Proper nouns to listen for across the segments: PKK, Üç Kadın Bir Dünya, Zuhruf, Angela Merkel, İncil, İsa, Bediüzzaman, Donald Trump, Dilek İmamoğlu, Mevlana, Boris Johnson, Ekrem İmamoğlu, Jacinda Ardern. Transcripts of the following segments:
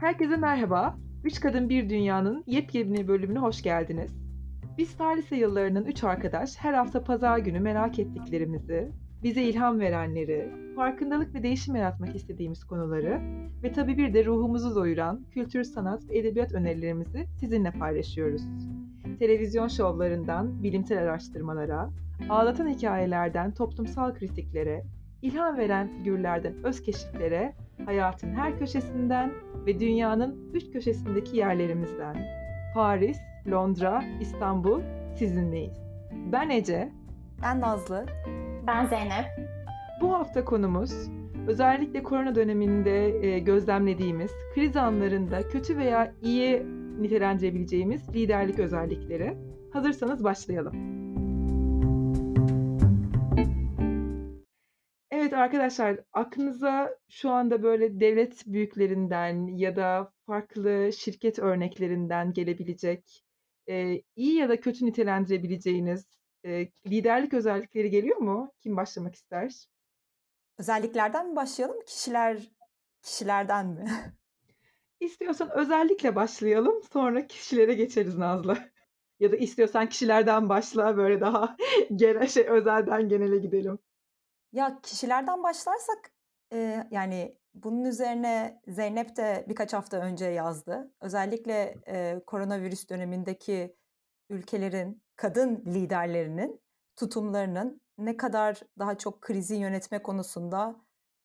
Herkese merhaba, Üç Kadın Bir Dünya'nın yepyeni bölümüne hoş geldiniz. Biz ta lise yıllarının üç arkadaş her hafta pazar günü merak ettiklerimizi, bize ilham verenleri, farkındalık ve değişim yaratmak istediğimiz konuları ve tabii bir de ruhumuzu doyuran kültür, sanat ve edebiyat önerilerimizi sizinle paylaşıyoruz. Televizyon şovlarından bilimsel araştırmalara, ağlatan hikayelerden toplumsal kritiklere, ilham veren figürlerden öz keşiflere, hayatın her köşesinden ve dünyanın üç köşesindeki yerlerimizden. Paris, Londra, İstanbul, sizinleyiz. Ben Ece. Ben Nazlı. Ben Zeynep. Bu hafta konumuz, özellikle korona döneminde gözlemlediğimiz, kriz anlarında kötü veya iyi nitelendirebileceğimiz liderlik özellikleri. Hazırsanız başlayalım. Evet arkadaşlar, aklınıza şu anda böyle devlet büyüklerinden ya da farklı şirket örneklerinden gelebilecek, iyi ya da kötü nitelendirebileceğiniz liderlik özellikleri geliyor mu? Kim başlamak ister? Özelliklerden mi başlayalım? Kişilerden mi? İstiyorsan özellikle başlayalım, sonra kişilere geçeriz Nazlı. Ya da istiyorsan kişilerden başla, böyle daha özelden genele gidelim. Ya kişilerden başlarsak, yani bunun üzerine Zeynep de birkaç hafta önce yazdı. Özellikle koronavirüs dönemindeki ülkelerin, kadın liderlerinin tutumlarının ne kadar daha çok krizi yönetme konusunda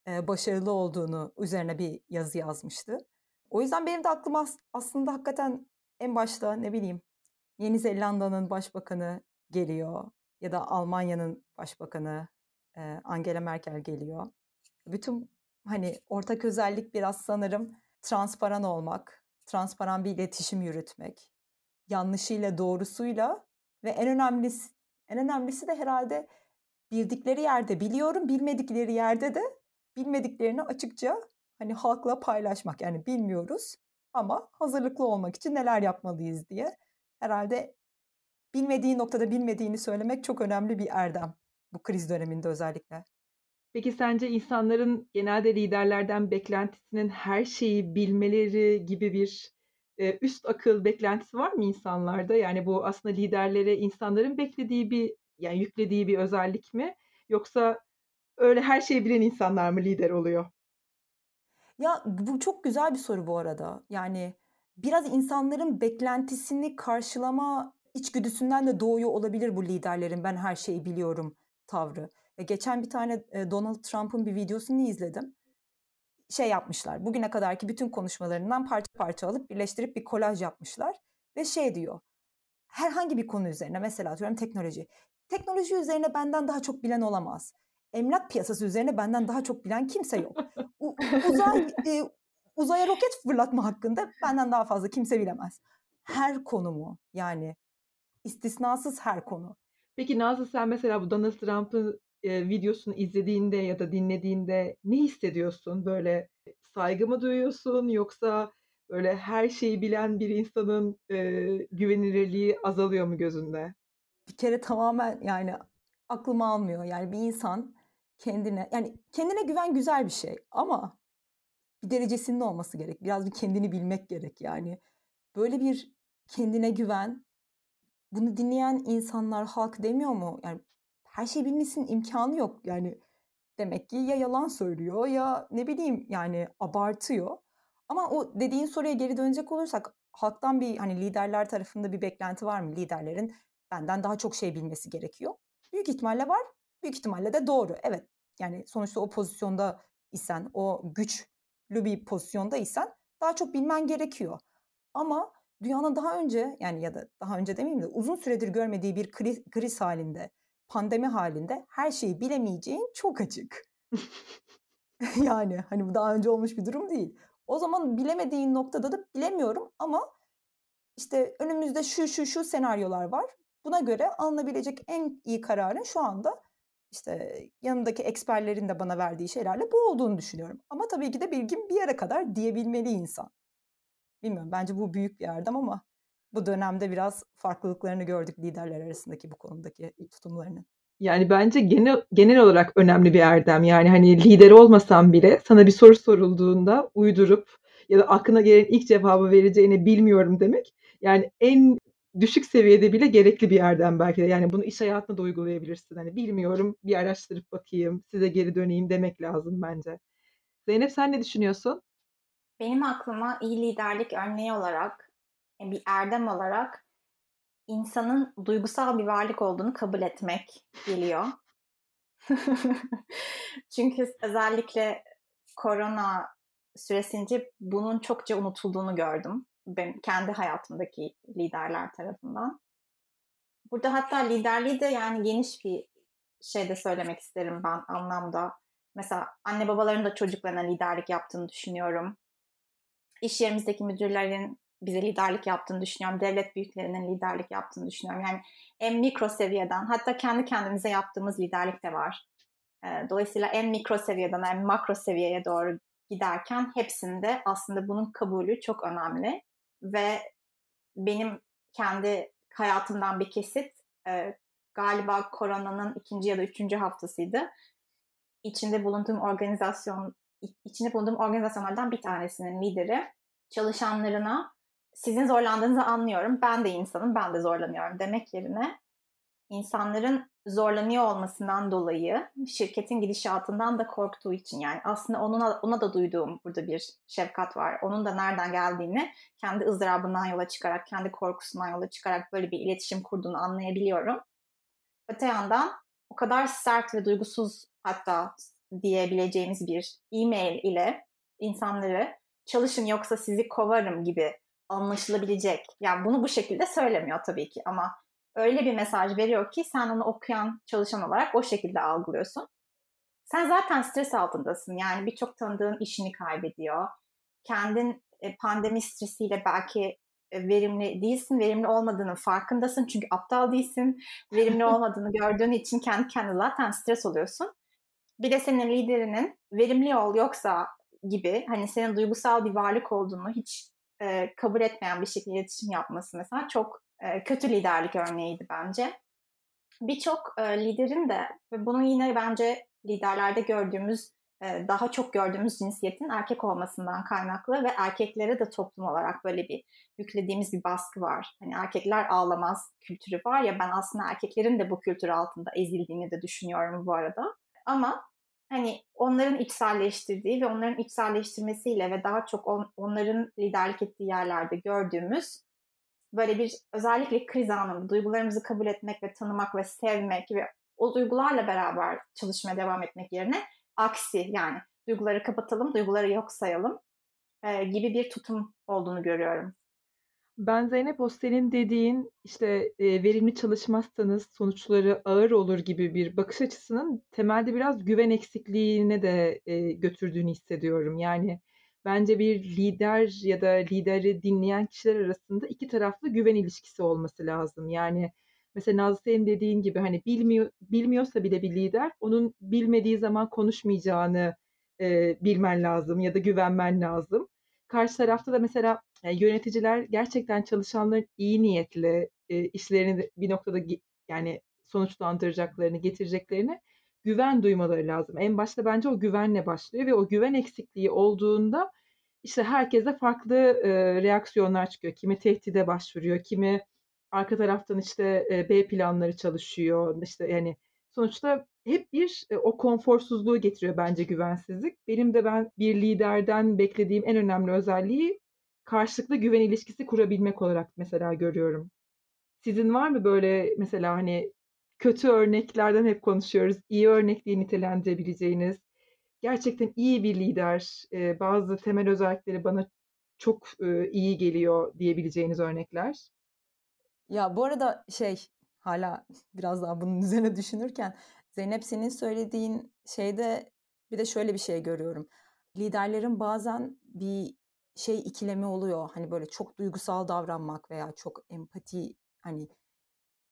başarılı olduğunu üzerine bir yazı yazmıştı. O yüzden benim de aklıma aslında hakikaten en başta Yeni Zelanda'nın başbakanı geliyor ya da Almanya'nın başbakanı Angela Merkel geliyor. Bütün ortak özellik biraz sanırım transparan olmak, transparan bir iletişim yürütmek, yanlışıyla doğrusuyla ve en önemlisi de herhalde bildikleri yerde biliyorum, bilmedikleri yerde de bilmediklerini açıkça halkla paylaşmak. Yani bilmiyoruz ama hazırlıklı olmak için neler yapmalıyız diye. Herhalde bilmediği noktada bilmediğini söylemek çok önemli bir erdem. Bu kriz döneminde özellikle. Peki sence insanların genelde liderlerden beklentisinin her şeyi bilmeleri gibi bir üst akıl beklentisi var mı insanlarda? Yani bu aslında liderlere insanların beklediği yüklediği bir özellik mi? Yoksa öyle her şeyi bilen insanlar mı lider oluyor? Ya bu çok güzel bir soru bu arada. Yani biraz insanların beklentisini karşılama içgüdüsünden de doğuyor olabilir bu liderlerin "ben her şeyi biliyorum" tavrı. Geçen bir tane Donald Trump'ın bir videosunu izledim. Yapmışlar, bugüne kadarki bütün konuşmalarından parça parça alıp birleştirip bir kolaj yapmışlar. Ve diyor, herhangi bir konu üzerine, mesela atıyorum teknoloji. Teknoloji üzerine benden daha çok bilen olamaz. Emlak piyasası üzerine benden daha çok bilen kimse yok. Uzaya roket fırlatma hakkında benden daha fazla kimse bilemez. Her konu mu? Yani istisnasız her konu. Peki Nazlı, sen mesela bu Donald Trump'ın videosunu izlediğinde ya da dinlediğinde ne hissediyorsun? Böyle saygı mı duyuyorsun, yoksa böyle her şeyi bilen bir insanın güvenilirliği azalıyor mu gözünde? Bir kere tamamen aklıma almıyor. Yani bir insan kendine güven güzel bir şey ama bir derecesinin olması gerek. Biraz bir kendini bilmek gerek yani. Böyle bir kendine güven, bunu dinleyen insanlar, halk demiyor mu? Yani her şeyi bilmesinin imkanı yok. Yani demek ki ya yalan söylüyor ya abartıyor. Ama o dediğin soruya geri dönecek olursak, halktan bir liderler tarafında bir beklenti var mı? Liderlerin benden daha çok şey bilmesi gerekiyor. Büyük ihtimalle var. Büyük ihtimalle de doğru. Evet. Yani sonuçta o pozisyonda isen, o güçlü bir pozisyonda isen daha çok bilmen gerekiyor. Ama dünyanın uzun süredir görmediği bir kriz halinde, pandemi halinde her şeyi bilemeyeceğin çok açık. Bu daha önce olmuş bir durum değil. O zaman bilemediğin noktada da bilemiyorum ama önümüzde şu senaryolar var. Buna göre alınabilecek en iyi kararın şu anda yanımdaki eksperlerin de bana verdiği şeylerle bu olduğunu düşünüyorum. Ama tabii ki de bilgim bir yere kadar diyebilmeli insan. Bilmiyorum, bence bu büyük bir erdem ama bu dönemde biraz farklılıklarını gördük liderler arasındaki bu konudaki tutumlarının. Yani bence genel olarak önemli bir erdem. Yani lider olmasan bile sana bir soru sorulduğunda uydurup ya da aklına gelen ilk cevabı vereceğini bilmiyorum demek. Yani en düşük seviyede bile gerekli bir yerden belki de. Yani bunu iş hayatına da uygulayabilirsin. Hani bilmiyorum, bir araştırıp bakayım, size geri döneyim demek lazım bence. Zeynep, sen ne düşünüyorsun? Benim aklıma iyi liderlik örneği olarak, bir erdem olarak insanın duygusal bir varlık olduğunu kabul etmek geliyor. Çünkü özellikle korona süresince bunun çokça unutulduğunu gördüm. Ben kendi hayatımdaki liderler tarafından. Burada hatta liderliği de yani geniş bir şey de söylemek isterim ben anlamda. Mesela anne babaların da çocuklarına liderlik yaptığını düşünüyorum. İş yerimizdeki müdürlerin bize liderlik yaptığını düşünüyorum. Devlet büyüklerinin liderlik yaptığını düşünüyorum. Yani en mikro seviyeden, hatta kendi kendimize yaptığımız liderlik de var. Dolayısıyla en mikro seviyeden en makro seviyeye doğru giderken hepsinde aslında bunun kabulü çok önemli. Ve benim kendi hayatımdan bir kesit, galiba koronanın 2. ya da 3. haftasıydı. İçinde bulunduğum organizasyonlardan bir tanesinin lideri çalışanlarına sizin zorlandığınızı anlıyorum, ben de insanım, ben de zorlanıyorum demek yerine insanların zorlanıyor olmasından dolayı, şirketin gidişatından da korktuğu için, yani aslında ona da duyduğum burada bir şefkat var. Onun da nereden geldiğini, kendi ızdırabından yola çıkarak, kendi korkusundan yola çıkarak böyle bir iletişim kurduğunu anlayabiliyorum. Öte yandan o kadar sert ve duygusuz hatta diyebileceğimiz bir e-mail ile insanları çalışın yoksa sizi kovarım gibi anlaşılabilecek. Yani bunu bu şekilde söylemiyor tabii ki ama öyle bir mesaj veriyor ki sen onu okuyan çalışan olarak o şekilde algılıyorsun. Sen zaten stres altındasın. Yani birçok tanıdığın işini kaybediyor. Kendin pandemi stresiyle belki verimli değilsin. Verimli olmadığının farkındasın çünkü aptal değilsin. Verimli olmadığını gördüğün için kendi kendine zaten stres oluyorsun. Bir de senin liderinin verimli ol yoksa gibi, hani senin duygusal bir varlık olduğunu hiç kabul etmeyen bir şekilde iletişim yapması mesela çok kötü liderlik örneğiydi bence. Birçok liderin de, ve bunu yine bence liderlerde gördüğümüz, daha çok gördüğümüz cinsiyetin erkek olmasından kaynaklı ve erkeklere de toplum olarak böyle bir yüklediğimiz bir baskı var. Hani erkekler ağlamaz kültürü var ya, ben aslında erkeklerin de bu kültür altında ezildiğini de düşünüyorum bu arada. Ama hani onların içselleştirdiği ve onların içselleştirmesiyle ve daha çok onların liderlik ettiği yerlerde gördüğümüz böyle bir, özellikle kriz anında duygularımızı kabul etmek ve tanımak ve sevmek ve o duygularla beraber çalışmaya devam etmek yerine aksi, yani duyguları kapatalım, duyguları yok sayalım gibi bir tutum olduğunu görüyorum. Ben Zeynep, o senin dediğin işte verimli çalışmazsanız sonuçları ağır olur gibi bir bakış açısının temelde biraz güven eksikliğine de götürdüğünü hissediyorum. Yani bence bir lider ya da lideri dinleyen kişiler arasında iki taraflı güven ilişkisi olması lazım. Yani mesela Nazlı, senin dediğin gibi hani bilmiyorsa bile bir lider, onun bilmediği zaman konuşmayacağını bilmen lazım ya da güvenmen lazım. Karşı tarafta da mesela yöneticiler gerçekten çalışanların iyi niyetli, işlerini bir noktada yani sonuçlandıracaklarını, getireceklerini güven duymaları lazım. En başta bence o güvenle başlıyor ve o güven eksikliği olduğunda işte herkese farklı reaksiyonlar çıkıyor. Kimi tehdide başvuruyor, kimi arka taraftan işte B planları çalışıyor. İşte yani sonuçta hep bir o konforsuzluğu getiriyor bence güvensizlik. Benim de bir liderden beklediğim en önemli özelliği karşılıklı güven ilişkisi kurabilmek olarak mesela görüyorum. Sizin var mı böyle mesela, hani kötü örneklerden hep konuşuyoruz, iyi örnek diye nitelendirebileceğiniz, gerçekten iyi bir lider, bazı temel özellikleri bana çok iyi geliyor diyebileceğiniz örnekler? Ya bu arada hala biraz daha bunun üzerine düşünürken Zeynep, senin söylediğin şeyde bir de şöyle bir şey görüyorum. Liderlerin bazen bir ikilemi oluyor. Hani böyle çok duygusal davranmak veya çok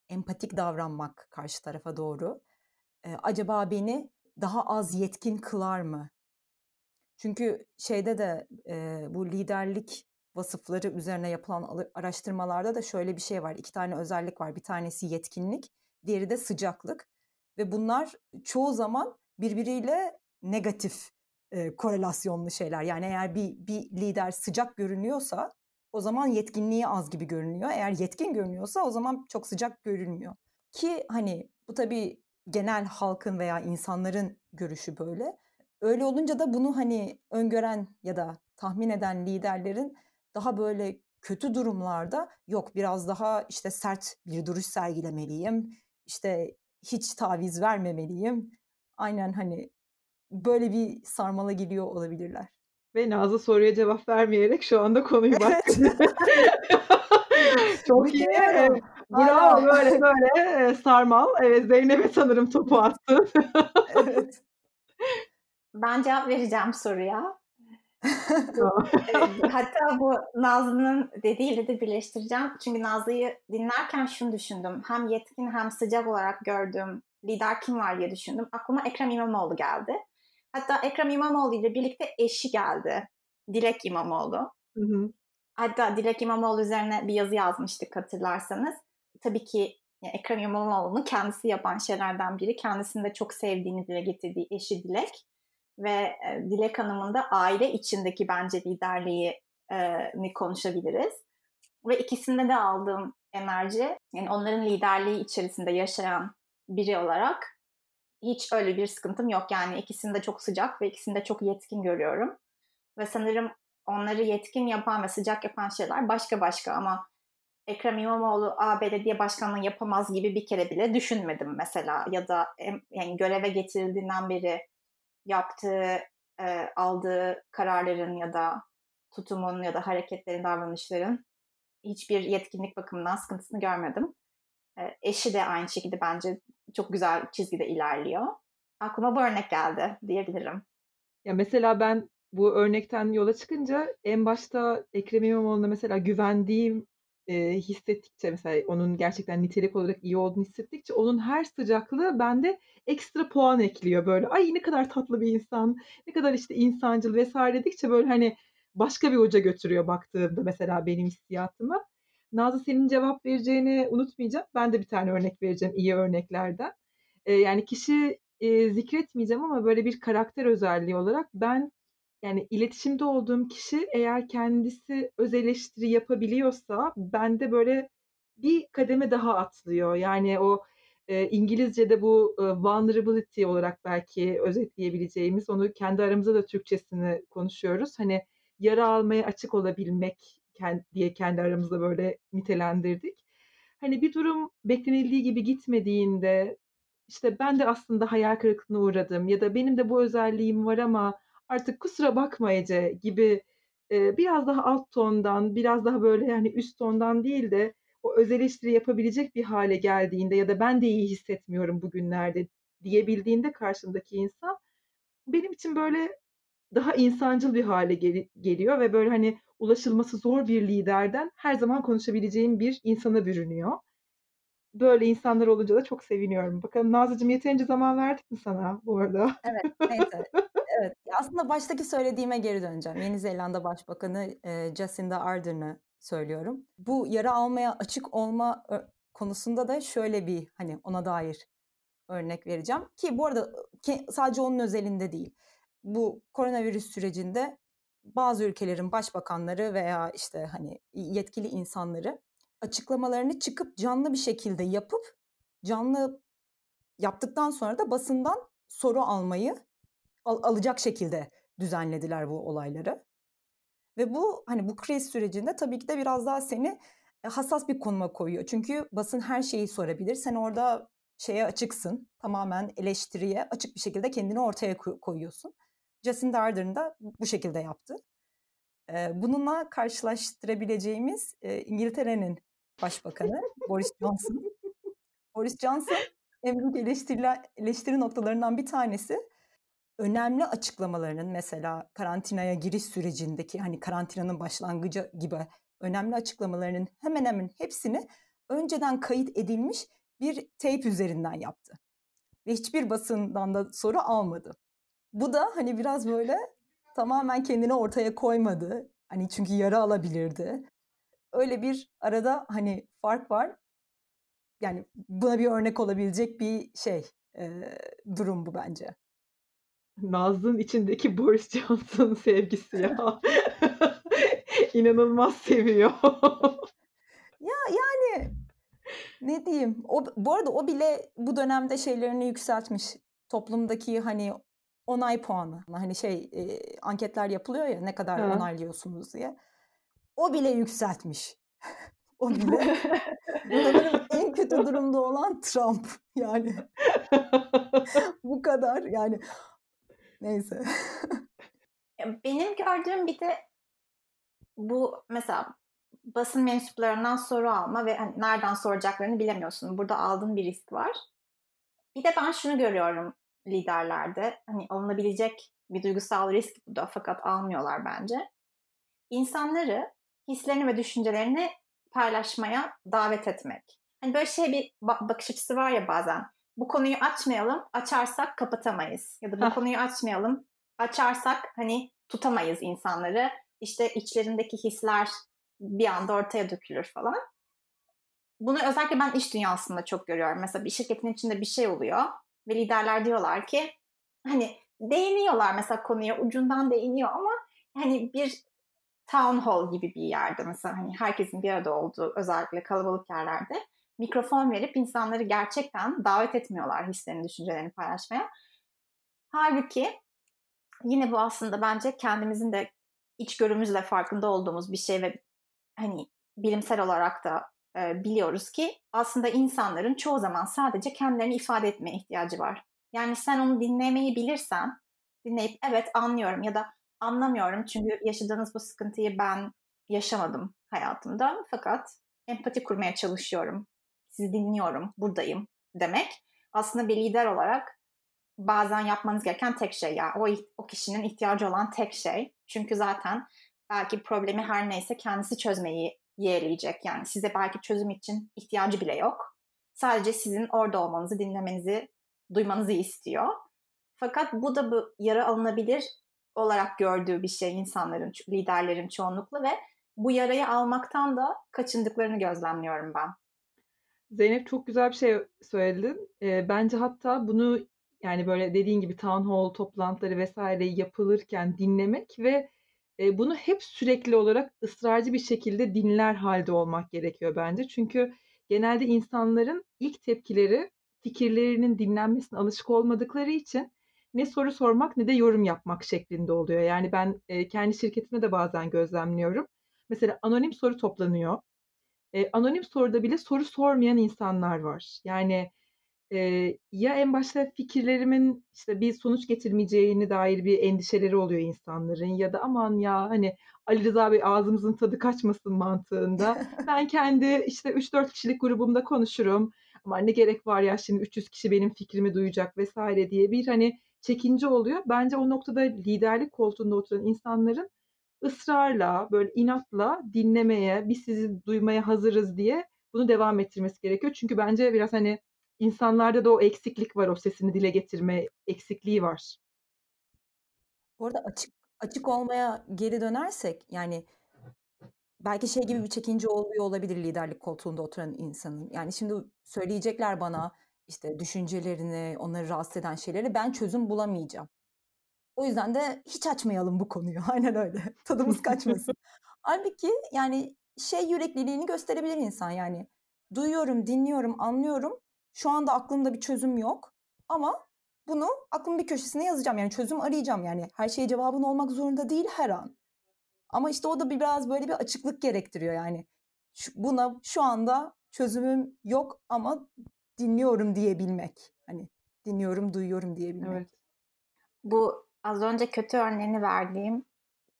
empatik davranmak karşı tarafa doğru. Acaba beni daha az yetkin kılar mı? Çünkü bu liderlik vasıfları üzerine yapılan araştırmalarda da şöyle bir şey var. 2 tane özellik var. Bir tanesi yetkinlik, diğeri de sıcaklık. Ve bunlar çoğu zaman birbiriyle negatif korelasyonlu şeyler. Yani eğer bir lider sıcak görünüyorsa o zaman yetkinliği az gibi görünüyor. Eğer yetkin görünüyorsa o zaman çok sıcak görünmüyor. Ki hani bu tabii genel halkın veya insanların görüşü böyle. Öyle olunca da bunu hani öngören ya da tahmin eden liderlerin daha böyle kötü durumlarda yok biraz daha işte sert bir duruş sergilemeliyim, işte hiç taviz vermemeliyim. Aynen hani böyle bir sarmala giriyor olabilirler. Ve Nazlı soruya cevap vermeyerek şu anda konuyu baktı. Çok iyi. Bravo, böyle sarmal. Evet, Zeynep'e sanırım topu attı. Evet. Ben cevap vereceğim soruya. Hatta bu Nazlı'nın dediğiyle de birleştireceğim. Çünkü Nazlı'yı dinlerken şunu düşündüm. Hem yetkin hem sıcak olarak gördüğüm lider kim var diye düşündüm. Aklıma Ekrem İmamoğlu geldi. Hatta Ekrem İmamoğlu ile birlikte eşi geldi. Dilek İmamoğlu. Hı hı. Hatta Dilek İmamoğlu üzerine bir yazı yazmıştık hatırlarsanız. Tabii ki Ekrem İmamoğlu'nun kendisi yapan şeylerden biri. Kendisini de çok sevdiğini dile getirdiği eşi Dilek. Ve Dilek Hanım'ın da aile içindeki bence liderliğini konuşabiliriz. Ve ikisinde de aldığım enerji, yani onların liderliği içerisinde yaşayan biri olarak hiç öyle bir sıkıntım yok. Yani ikisini de çok sıcak ve ikisini de çok yetkin görüyorum. Ve sanırım onları yetkin yapan ve sıcak yapan şeyler başka başka, ama Ekrem İmamoğlu belediye başkanlığı yapamaz gibi bir kere bile düşünmedim mesela. Ya da yani göreve getirildiğinden beri yaptığı, aldığı kararların ya da tutumun ya da hareketlerin, davranışların hiçbir yetkinlik bakımından sıkıntısını görmedim. Eşi de aynı şekilde bence çok güzel çizgide ilerliyor. Aklıma bu örnek geldi diyebilirim. Ya mesela ben bu örnekten yola çıkınca en başta Ekrem İmamoğlu'na mesela güvendiğim hissettikçe, mesela onun gerçekten nitelik olarak iyi olduğunu hissettikçe onun her sıcaklığı bende ekstra puan ekliyor böyle. Ay ne kadar tatlı bir insan, ne kadar işte insancıl vesaire dedikçe böyle hani başka bir uca götürüyor baktığımda mesela benim hissiyatımı. Nazlı senin cevap vereceğini unutmayacağım. Ben de bir tane örnek vereceğim iyi örneklerden. Yani kişi zikretmeyeceğim ama böyle bir karakter özelliği olarak ben, yani iletişimde olduğum kişi eğer kendisi öz eleştiri yapabiliyorsa bende böyle bir kademe daha atlıyor. Yani o İngilizce'de bu vulnerability olarak belki özetleyebileceğimiz, onu kendi aramızda da Türkçesini konuşuyoruz. Hani yara almaya açık olabilmek diye kendi aramızda böyle nitelendirdik. Hani bir durum beklenildiği gibi gitmediğinde işte ben de aslında hayal kırıklığına uğradım ya da benim de bu özelliğim var ama artık kusura bakma Ece gibi biraz daha alt tondan, biraz daha böyle yani üst tondan değil de o öz eleştiri yapabilecek bir hale geldiğinde ya da ben de iyi hissetmiyorum bugünlerde diyebildiğinde karşımdaki insan benim için böyle daha insancıl bir hale geliyor ve böyle hani ulaşılması zor bir liderden her zaman konuşabileceğim bir insana bürünüyor. Böyle insanlar olunca da çok seviniyorum. Bakalım Nazlıcığım, yeterince zaman verdik mi sana bu arada? Evet, neyse. Evet. Aslında baştaki söylediğime geri döneceğim. Yeni Zelanda Başbakanı Jacinda Ardern'ı söylüyorum. Bu yara almaya açık olma konusunda da şöyle bir hani ona dair örnek vereceğim. Ki bu arada sadece onun özelinde değil. Bu koronavirüs sürecinde bazı ülkelerin başbakanları veya işte hani yetkili insanları açıklamalarını çıkıp canlı bir şekilde yapıp canlı yaptıktan sonra da basından soru almayı alacak şekilde düzenlediler bu olayları. Ve bu hani bu kriz sürecinde tabii ki de biraz daha seni hassas bir konuma koyuyor. Çünkü basın her şeyi sorabilir. Sen orada şeye açıksın. Tamamen eleştiriye açık bir şekilde kendini ortaya koyuyorsun. Jacinda Ardern da bu şekilde yaptı. Bununla karşılaştırabileceğimiz İngiltere'nin başbakanı Boris Johnson. Boris Johnson en büyük eleştiri noktalarından bir tanesi önemli açıklamalarının, mesela karantinaya giriş sürecindeki hani karantinanın başlangıcı gibi önemli açıklamalarının hemen hemen hepsini önceden kayıt edilmiş bir teyp üzerinden yaptı. Ve hiçbir basından da soru almadı. Bu da hani biraz böyle tamamen kendini ortaya koymadı. Hani çünkü yara alabilirdi. Öyle bir arada hani fark var. Yani buna bir örnek olabilecek bir durum bu bence. Nazlı'nın içindeki Boris Johnson sevgisi ya. İnanılmaz seviyor. Ya yani ne diyeyim? Bu arada o bile bu dönemde şeylerini yükseltmiş. Toplumdaki hani onay puanı. Hani anketler yapılıyor ya, ne kadar onaylıyorsunuz diye. O bile yükseltmiş. O bile. En kötü durumda olan Trump yani. Bu kadar yani. Neyse. Benim gördüğüm bir de bu mesela basın mensuplarından soru alma ve hani nereden soracaklarını bilemiyorsun. Burada aldığın bir risk var. Bir de ben şunu görüyorum liderlerde. Hani alınabilecek bir duygusal risk bu da, fakat almıyorlar bence. İnsanları hislerini ve düşüncelerini paylaşmaya davet etmek. Hani böyle bir bakış açısı var ya bazen. Bu konuyu açmayalım, açarsak kapatamayız. Ya da bu konuyu açmayalım, açarsak hani tutamayız insanları. İşte içlerindeki hisler bir anda ortaya dökülür falan. Bunu özellikle ben iş dünyasında çok görüyorum. Mesela bir şirketin içinde bir şey oluyor ve liderler diyorlar ki hani değiniyorlar mesela konuya, ucundan değiniyor ama hani bir town hall gibi bir yerde mesela hani herkesin bir arada olduğu özellikle kalabalık yerlerde mikrofon verip insanları gerçekten davet etmiyorlar hislerini, düşüncelerini paylaşmaya. Halbuki yine bu aslında bence kendimizin de içgörümüzle farkında olduğumuz bir şey ve hani bilimsel olarak da biliyoruz ki aslında insanların çoğu zaman sadece kendilerini ifade etmeye ihtiyacı var. Yani sen onu dinlemeyi bilirsen, dinleyip evet anlıyorum ya da anlamıyorum çünkü yaşadığınız bu sıkıntıyı ben yaşamadım hayatımda fakat empati kurmaya çalışıyorum. Sizi dinliyorum, buradayım demek. Aslında bir lider olarak bazen yapmanız gereken tek şey ya. O kişinin ihtiyacı olan tek şey. Çünkü zaten belki problemi her neyse kendisi çözmeyi yeğleyecek. Yani size belki çözüm için ihtiyacı bile yok. Sadece sizin orada olmanızı, dinlemenizi, duymanızı istiyor. Fakat bu da bu yara alınabilir olarak gördüğü bir şey insanların, liderlerin çoğunlukla ve bu yarayı almaktan da kaçındıklarını gözlemliyorum ben. Zeynep çok güzel bir şey söyledin. Bence hatta bunu yani böyle dediğin gibi town hall toplantıları vesaire yapılırken dinlemek ve bunu hep sürekli olarak ısrarcı bir şekilde dinler halde olmak gerekiyor bence. Çünkü genelde insanların ilk tepkileri fikirlerinin dinlenmesine alışık olmadıkları için ne soru sormak ne de yorum yapmak şeklinde oluyor. Yani ben kendi şirketime de bazen gözlemliyorum. Mesela anonim soru toplanıyor. Anonim soruda bile soru sormayan insanlar var. Yani ya en başta fikirlerimin işte bir sonuç getirmeyeceğine dair bir endişeleri oluyor insanların ya da aman ya hani Ali Rıza Bey ağzımızın tadı kaçmasın mantığında. Ben kendi işte 3-4 kişilik grubumda konuşurum. Ama ne gerek var ya şimdi 300 kişi benim fikrimi duyacak vesaire diye bir hani çekince oluyor. Bence o noktada liderlik koltuğunda oturan insanların ısrarla, böyle inatla dinlemeye, biz sizi duymaya hazırız diye bunu devam ettirmesi gerekiyor. Çünkü bence biraz hani insanlarda da o eksiklik var, o sesini dile getirme eksikliği var. Bu arada açık olmaya geri dönersek, yani belki gibi bir çekince oluyor olabilir liderlik koltuğunda oturan insanın. Yani şimdi söyleyecekler bana işte düşüncelerini, onları rahatsız eden şeyleri, ben çözüm bulamayacağım. O yüzden de hiç açmayalım bu konuyu. Aynen öyle. Tadımız kaçmasın. Halbuki yani yürekliliğini gösterebilir insan yani. Duyuyorum, dinliyorum, anlıyorum. Şu anda aklımda bir çözüm yok. Ama bunu aklımın bir köşesine yazacağım. Yani çözüm arayacağım yani. Her şeye cevabın olmak zorunda değil her an. Ama işte o da biraz böyle bir açıklık gerektiriyor yani. Buna şu anda çözümüm yok ama dinliyorum diyebilmek. Hani dinliyorum, duyuyorum diyebilmek. Evet. Bu az önce kötü örneğini verdiğim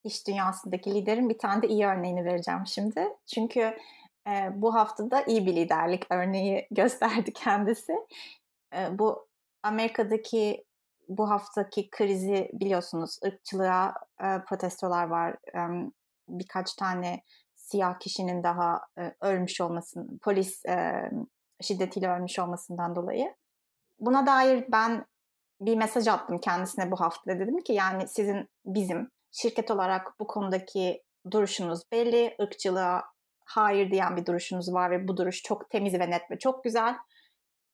iş dünyasındaki liderin bir tane de iyi örneğini vereceğim şimdi. Çünkü bu haftada iyi bir liderlik örneği gösterdi kendisi. Bu Amerika'daki bu haftaki krizi biliyorsunuz, ırkçılığa protestolar var. Birkaç tane siyah kişinin daha ölmüş olmasından, polis şiddetiyle ölmüş olmasından dolayı. Buna dair ben bir mesaj attım kendisine bu hafta. Dedim ki yani sizin, bizim şirket olarak bu konudaki duruşunuz belli. Irkçılığa hayır diyen bir duruşunuz var ve bu duruş çok temiz ve net ve çok güzel.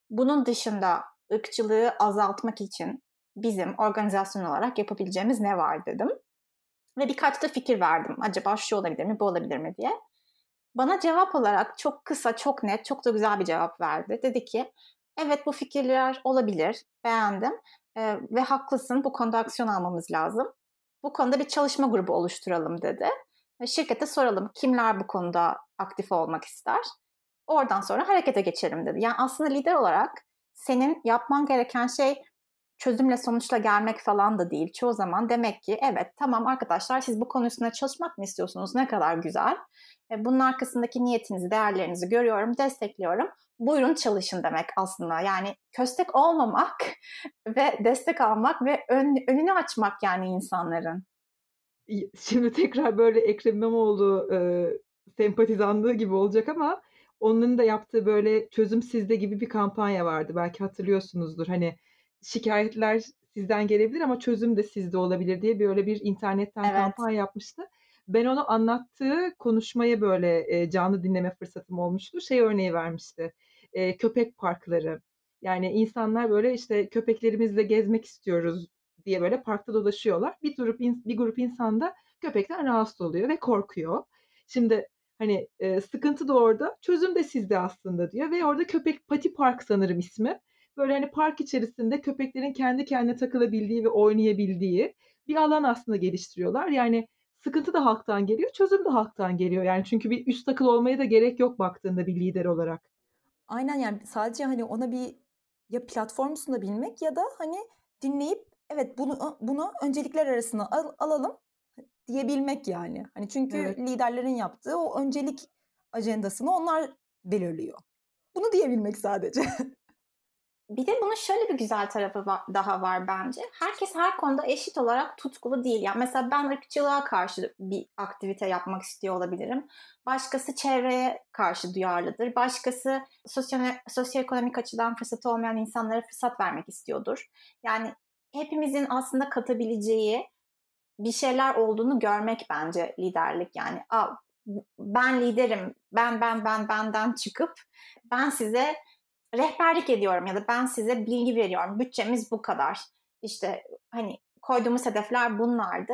Bunun dışında ırkçılığı azaltmak için bizim organizasyon olarak yapabileceğimiz ne var dedim. Ve birkaç da fikir verdim. Acaba şu olabilir mi, bu olabilir mi diye. Bana cevap olarak çok kısa, çok net, çok da güzel bir cevap verdi. Dedi ki, evet bu fikirler olabilir, beğendim ve haklısın, bu konuda aksiyon almamız lazım. Bu konuda bir çalışma grubu oluşturalım dedi. Şirkete soralım kimler bu konuda aktif olmak ister. Oradan sonra harekete geçelim dedi. Yani aslında lider olarak senin yapman gereken şey çözümle sonuçla gelmek falan da değil. Çoğu zaman demek ki evet tamam arkadaşlar siz bu konu üstüne çalışmak mı istiyorsunuz? Ne kadar güzel. Bunun arkasındaki niyetinizi, değerlerinizi görüyorum, destekliyorum. Buyurun çalışın demek aslında. Yani köstek olmamak ve destek almak ve önünü açmak yani insanların. Şimdi tekrar böyle Ekrem İmamoğlu sempatizanlığı gibi olacak ama onların da yaptığı böyle çözüm sizde gibi bir kampanya vardı. Belki hatırlıyorsunuzdur. Hani şikayetler sizden gelebilir ama çözüm de sizde olabilir diye böyle bir internetten kampanya yapmıştı. Ben onu anlattığı konuşmaya böyle canlı dinleme fırsatım olmuştu. Şey örneği vermişti. Köpek parkları. Yani insanlar böyle işte köpeklerimizle gezmek istiyoruz diye böyle parkta dolaşıyorlar. Bir grup insan da köpekten rahatsız oluyor ve korkuyor. Şimdi hani sıkıntı da orada, çözüm de sizde aslında diyor ve orada köpek pati park sanırım ismi. Böyle hani park içerisinde köpeklerin kendi kendine takılabildiği ve oynayabildiği bir alan aslında geliştiriyorlar. Yani sıkıntı da halktan geliyor, çözüm de halktan geliyor. Yani çünkü bir üst akıl olmaya da gerek yok baktığında bir lider olarak. Aynen yani sadece hani ona bir ya platform sunabilmek ya da hani dinleyip evet bunu öncelikler arasına alalım diyebilmek yani. Hani çünkü liderlerin yaptığı o öncelik ajandasını onlar belirliyor. Bunu diyebilmek sadece. Bir de bunun şöyle bir güzel tarafı daha var bence. Herkes her konuda eşit olarak tutkulu değil. Yani mesela ben ırkçılığa karşı bir aktivite yapmak istiyor olabilirim. Başkası çevreye karşı duyarlıdır. Başkası sosyoekonomik açıdan fırsatı olmayan insanlara fırsat vermek istiyordur. Yani hepimizin aslında katabileceği bir şeyler olduğunu görmek bence liderlik. Yani ben liderim, benden çıkıp ben size rehberlik ediyorum ya da ben size bilgi veriyorum. Bütçemiz bu kadar. İşte hani koyduğumuz hedefler bunlardı.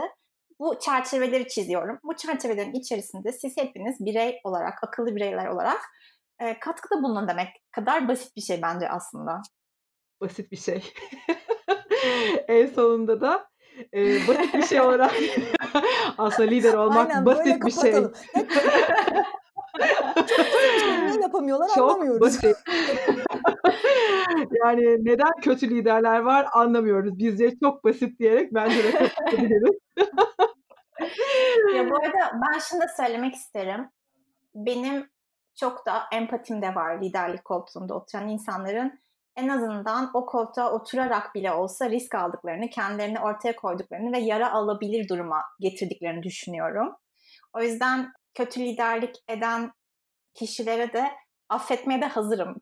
Bu çerçeveleri çiziyorum. Bu çerçevelerin içerisinde siz hepiniz birey olarak, akıllı bireyler olarak katkıda bulunun demek kadar basit bir şey bence aslında. Basit bir şey. En sonunda da basit bir şey olarak aslında lider olmak aynen, basit bir şey. Ne yapamıyorlar çok anlamıyoruz. Basit. Yani neden kötü liderler var anlamıyoruz. Bizce çok basit diyerek bence de katılabiliriz. Ya bu arada ben şunu da söylemek isterim. Benim çok da empatim de var liderlik koltuğunda oturan insanların en azından o koltuğa oturarak bile olsa risk aldıklarını, kendilerini ortaya koyduklarını ve yara alabilir duruma getirdiklerini düşünüyorum. O yüzden kötü liderlik eden kişilere de affetmeye de hazırım.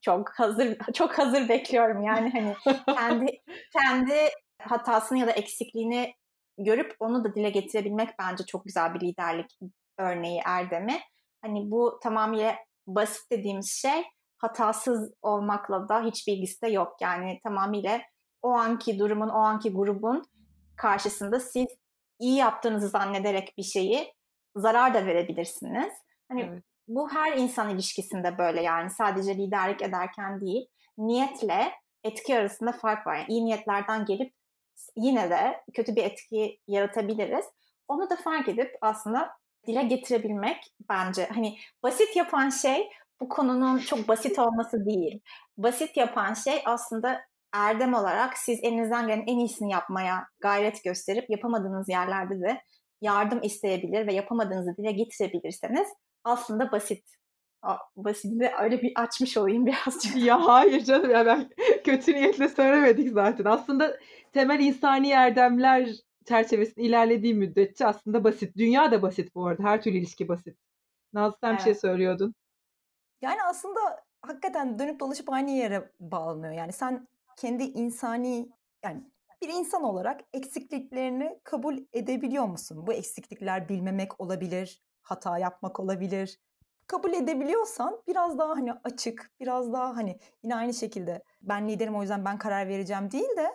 Çok hazır bekliyorum yani hani kendi hatasını ya da eksikliğini görüp onu da dile getirebilmek bence çok güzel bir liderlik örneği, erdemi. Hani bu tamamıyla basit dediğimiz şey hatasız olmakla da hiçbir ilgisi de yok. Yani tamamıyla o anki durumun, o anki grubun karşısında siz iyi yaptığınızı zannederek bir şeyi zarar da verebilirsiniz. Hani bu her insan ilişkisinde böyle yani sadece liderlik ederken değil, niyetle etki arasında fark var. Yani iyi niyetlerden gelip yine de kötü bir etki yaratabiliriz. Onu da fark edip aslında dile getirebilmek bence hani basit yapan şey bu konunun çok basit olması değil. Basit yapan şey aslında erdem olarak siz elinizden gelen en iyisini yapmaya gayret gösterip yapamadığınız yerlerde de yardım isteyebilir ve yapamadığınızı dile getirebilirseniz aslında basit. Basiti de öyle bir açmış olayım birazcık. Ya hayır canım ya ben kötü niyetle söylemedik zaten. Aslında temel insani erdemler çerçevesinde ilerlediği müddetçe aslında basit. Dünya da basit bu arada. Her türlü ilişki basit. Nazlı sen bir şey söylüyordun. Yani aslında hakikaten dönüp dolaşıp aynı yere bağlanıyor. Yani sen kendi insani yani bir insan olarak eksikliklerini kabul edebiliyor musun? Bu eksiklikler bilmemek olabilir, hata yapmak olabilir. Kabul edebiliyorsan biraz daha hani açık, biraz daha hani yine aynı şekilde ben liderim o yüzden ben karar vereceğim değil de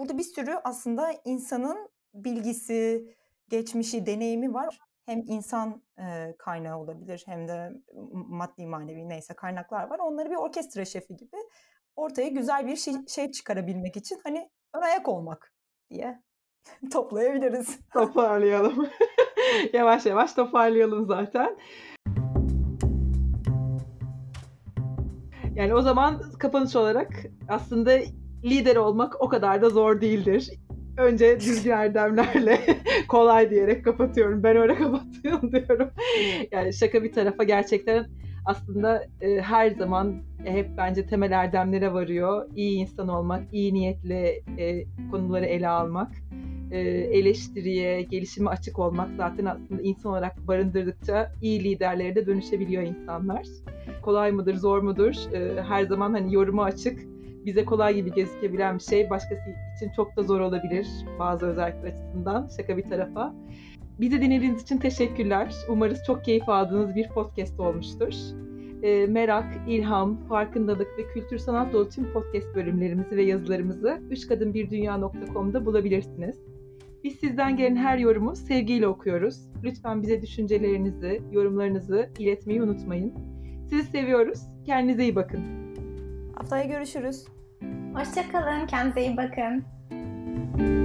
Burada bir sürü aslında insanın bilgisi, geçmişi, deneyimi var. Hem insan kaynağı olabilir hem de maddi manevi neyse kaynaklar var. Onları bir orkestra şefi gibi ortaya güzel bir şey çıkarabilmek için hani ön ayak olmak diye toplayabiliriz. Toparlayalım. Yavaş yavaş toparlayalım zaten. Yani o zaman kapanış olarak aslında lider olmak o kadar da zor değildir. Önce düzgün erdemlerle kolay diyerek kapatıyorum. Ben öyle kapatıyorum diyorum. Yani şaka bir tarafa gerçekten aslında her zaman hep bence temel erdemlere varıyor. İyi insan olmak, iyi niyetle konuları ele almak, eleştiriye, gelişime açık olmak zaten aslında insan olarak barındırdıkça iyi liderlere de dönüşebiliyor insanlar. Kolay mıdır, zor mudur? Her zaman hani yoruma açık. Bize kolay gibi gözükebilen bir şey başkası için çok da zor olabilir bazı özellikler açısından, şaka bir tarafa. Bizi dinlediğiniz için teşekkürler. Umarız çok keyif aldığınız bir podcast olmuştur. Merak, ilham, farkındalık ve kültür sanat dolu tüm podcast bölümlerimizi ve yazılarımızı üçkadınbirdünya.com'da bulabilirsiniz. Biz sizden gelen her yorumu sevgiyle okuyoruz. Lütfen bize düşüncelerinizi, yorumlarınızı iletmeyi unutmayın. Sizi seviyoruz. Kendinize iyi bakın. Haftaya görüşürüz. Hoşça kalın. Kendinize iyi bakın.